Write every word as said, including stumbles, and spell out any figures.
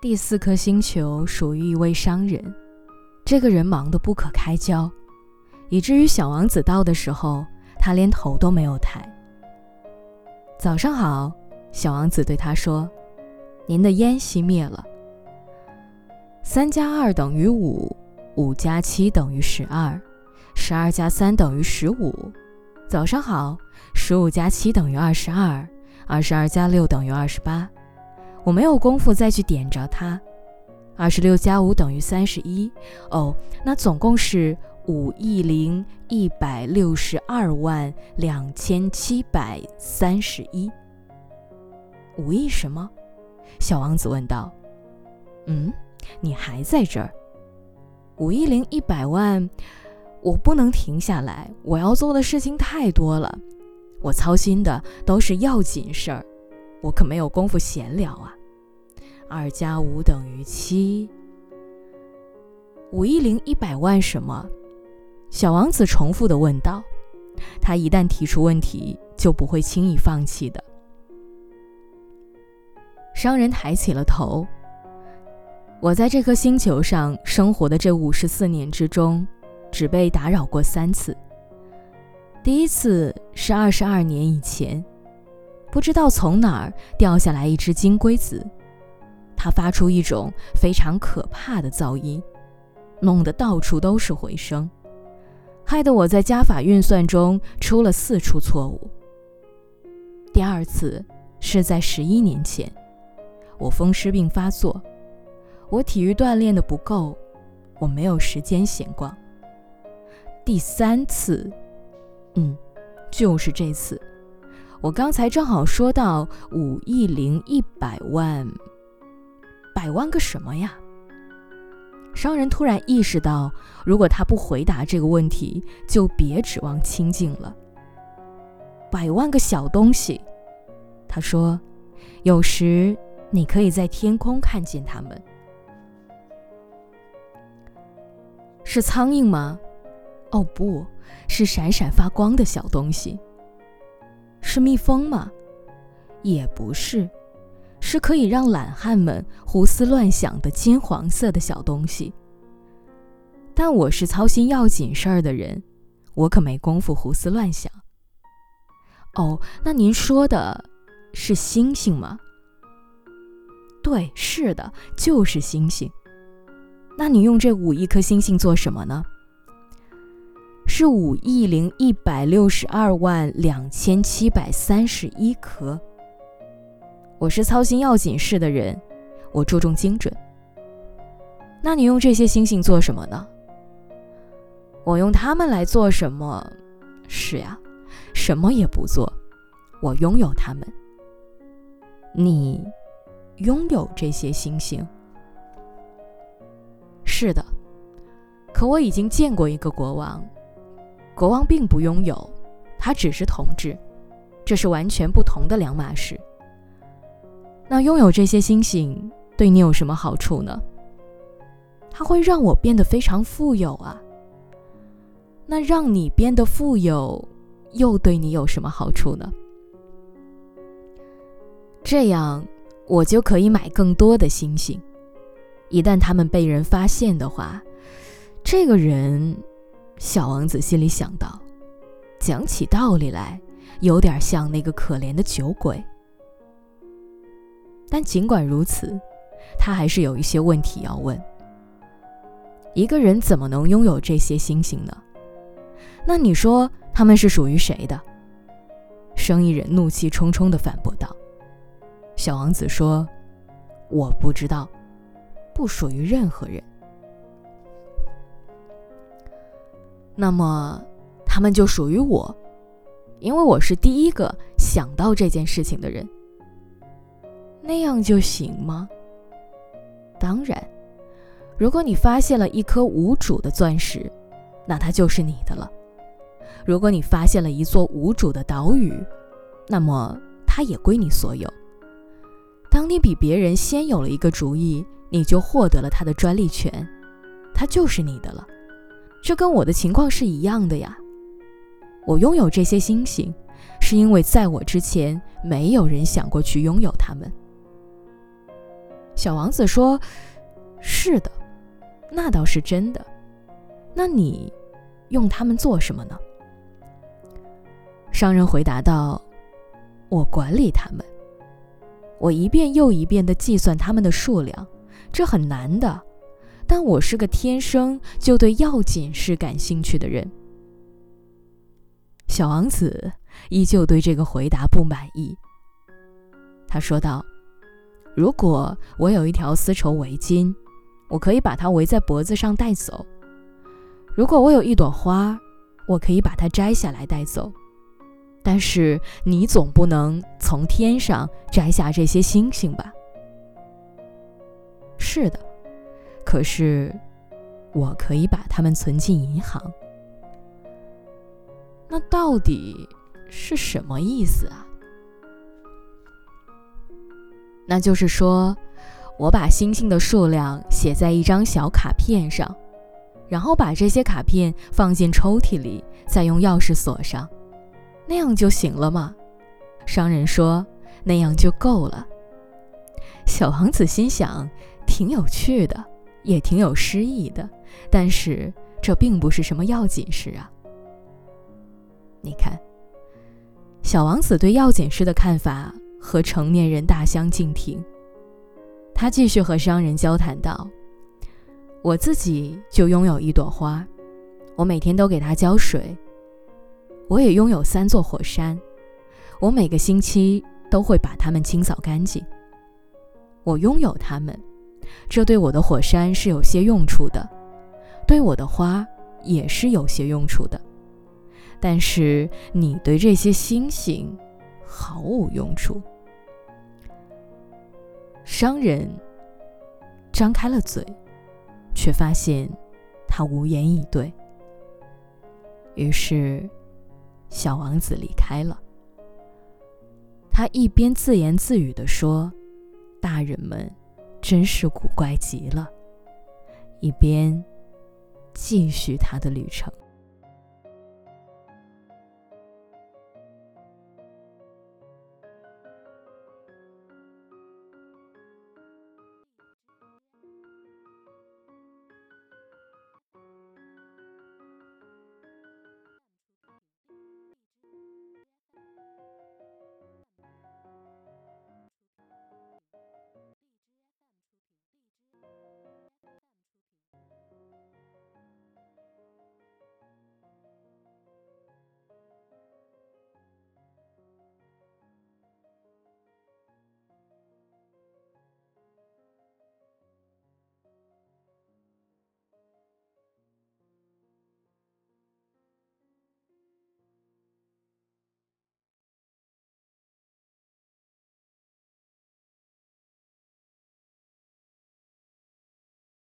第四颗星球属于一位商人，这个人忙得不可开交，以至于小王子到的时候，他连头都没有抬。早上好，小王子对他说，您的烟熄灭了。三加二等于五，五加七等于十二，十二加三等于十五。早上好，十五加七等于二十二，二十二加六等于二十八。我没有功夫再去点着它。二十六加五等于三十一。哦，那总共是五亿零一百六十二万两千七百三十一。五亿什么？小王子问道。嗯，你还在这儿？五亿零一百万，我不能停下来，我要做的事情太多了，我操心的都是要紧事儿，我可没有功夫闲聊啊。二加五等于七。五亿零一百万什么？小王子重复地问道。他一旦提出问题，就不会轻易放弃的。商人抬起了头。我在这颗星球上生活的这五十四年之中，只被打扰过三次。第一次是二十二年以前，不知道从哪儿掉下来一只金龟子，它发出一种非常可怕的噪音，弄得到处都是回声，害得我在加法运算中出了四处错误。第二次是在十一年前，我风湿病发作。我体育锻炼的不够，我没有时间闲逛。第三次，嗯，就是这次。我刚才正好说到五亿零一百万，百万个什么呀？商人突然意识到，如果他不回答这个问题，就别指望清静了。百万个小东西，他说，有时你可以在天空看见它们。是苍蝇吗？哦，不，是闪闪发光的小东西。是蜜蜂吗？也不是，是可以让懒汉们胡思乱想的金黄色的小东西。但我是操心要紧事儿的人，我可没功夫胡思乱想。哦，那您说的是星星吗？对，是的，就是星星。那你用这五亿颗星星做什么呢？是五亿零一百六十二万两千七百三十一颗。我是操心要紧事的人，我注重精准。那你用这些星星做什么呢？我用它们来做什么？是呀，什么也不做。我拥有它们。你拥有这些星星？是的，可我已经见过一个国王，国王并不拥有，他只是统治，这是完全不同的两码事。那拥有这些星星对你有什么好处呢？它会让我变得非常富有啊。那让你变得富有又对你有什么好处呢？这样我就可以买更多的星星。一旦他们被人发现的话，这个人，小王子心里想到，讲起道理来，有点像那个可怜的酒鬼。但尽管如此，他还是有一些问题要问。一个人怎么能拥有这些星星呢？那你说他们是属于谁的？生意人怒气冲冲地反驳道。小王子说，我不知道。不属于任何人。那么他们就属于我，因为我是第一个想到这件事情的人。那样就行吗？当然，如果你发现了一颗无主的钻石，那它就是你的了。如果你发现了一座无主的岛屿，那么它也归你所有。当你比别人先有了一个主意，你就获得了它的专利权，它就是你的了。这跟我的情况是一样的呀。我拥有这些星星，是因为在我之前没有人想过去拥有它们。小王子说，是的，那倒是真的。那你用它们做什么呢？商人回答道，我管理它们，我一遍又一遍地计算它们的数量，这很难的，但我是个天生就对药剂是感兴趣的人。小王子依旧对这个回答不满意。他说道，如果我有一条丝绸围巾，我可以把它围在脖子上带走；如果我有一朵花，我可以把它摘下来带走。但是你总不能从天上摘下这些星星吧？是的，可是我可以把它们存进银行。那到底是什么意思啊？那就是说，我把星星的数量写在一张小卡片上，然后把这些卡片放进抽屉里，再用钥匙锁上，那样就行了嘛？商人说，那样就够了。小王子心想，挺有趣的，也挺有诗意的，但是这并不是什么要紧事啊。你看，小王子对要紧事的看法和成年人大相径庭。他继续和商人交谈道，我自己就拥有一朵花，我每天都给它浇水。我也拥有三座火山，我每个星期都会把它们清扫干净。我拥有它们，这对我的火山是有些用处的，对我的花也是有些用处的。但是你对这些星星毫无用处。商人张开了嘴，却发现他无言以对。于是小王子离开了。他一边自言自语地说，大人们真是古怪极了，一边继续他的旅程。